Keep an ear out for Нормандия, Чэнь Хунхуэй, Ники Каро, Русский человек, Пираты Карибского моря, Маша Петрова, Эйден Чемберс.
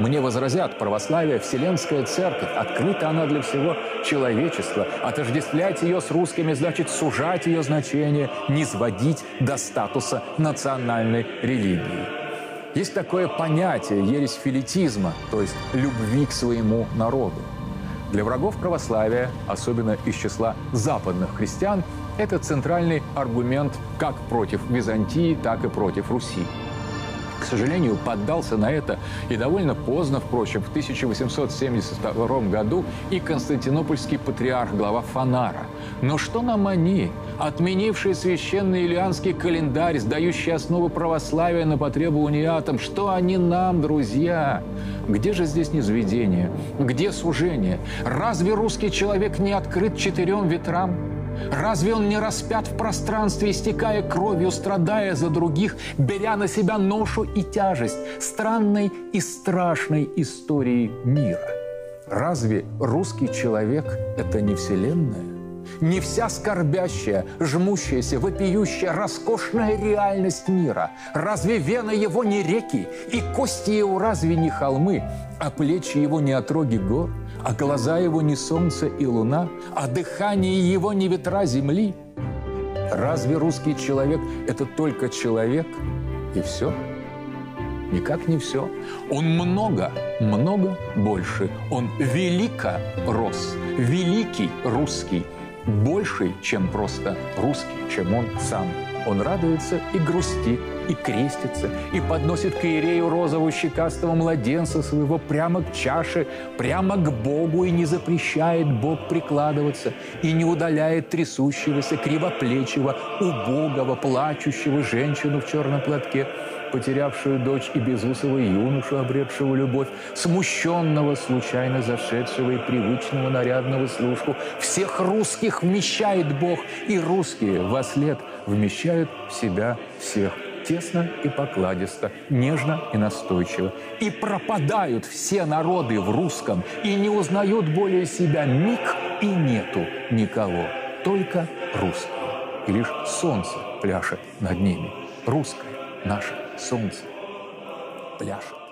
Мне возразят, православие – вселенская церковь, открыта она для всего человечества. Отождествлять ее с русскими значит сужать ее значение, не сводить до статуса национальной религии. Есть такое понятие ересь филитизма, то есть любви к своему народу. Для врагов православия, особенно из числа западных христиан, это центральный аргумент как против Византии, так и против Руси. К сожалению, поддался на это и довольно поздно, впрочем, в 1872 году и константинопольский патриарх, глава Фонара. Но что нам они, отменившие священный Илианский календарь, сдающие основы православия на потребу униатам, что они нам, друзья? Где же здесь низведение? Где сужение? Разве русский человек не открыт четырем ветрам? Разве он не распят в пространстве, истекая кровью, страдая за других, беря на себя ношу и тяжесть странной и страшной истории мира? Разве русский человек – это не вселенная? Не вся скорбящая, жмущаяся, вопиющая, роскошная реальность мира? Разве вены его не реки, и кости его разве не холмы, а плечи его не отроги гор? А глаза его не солнце и луна, а дыхание его не ветра земли? Разве русский человек – это только человек? И все? Никак не все. Он много, много больше. Он велико рос, великий русский, больший, чем просто русский, чем он сам. Он радуется и грустит, и крестится, и подносит к иерею розового щекастого младенца своего прямо к чаше, прямо к Богу, и не запрещает Бог прикладываться, и не удаляет трясущегося, кривоплечего, убогого, плачущего женщину в черном платке, потерявшую дочь и безусого юношу, обретшего любовь, смущенного, случайно зашедшего и привычного нарядного служку. Всех русских вмещает Бог, и русские вослед вмещают в себя всех тесно и покладисто, нежно и настойчиво. И пропадают все народы в русском, и не узнают более себя миг, и нету никого, только русские. И лишь солнце пляшет над ними, русское наше солнце пляшет.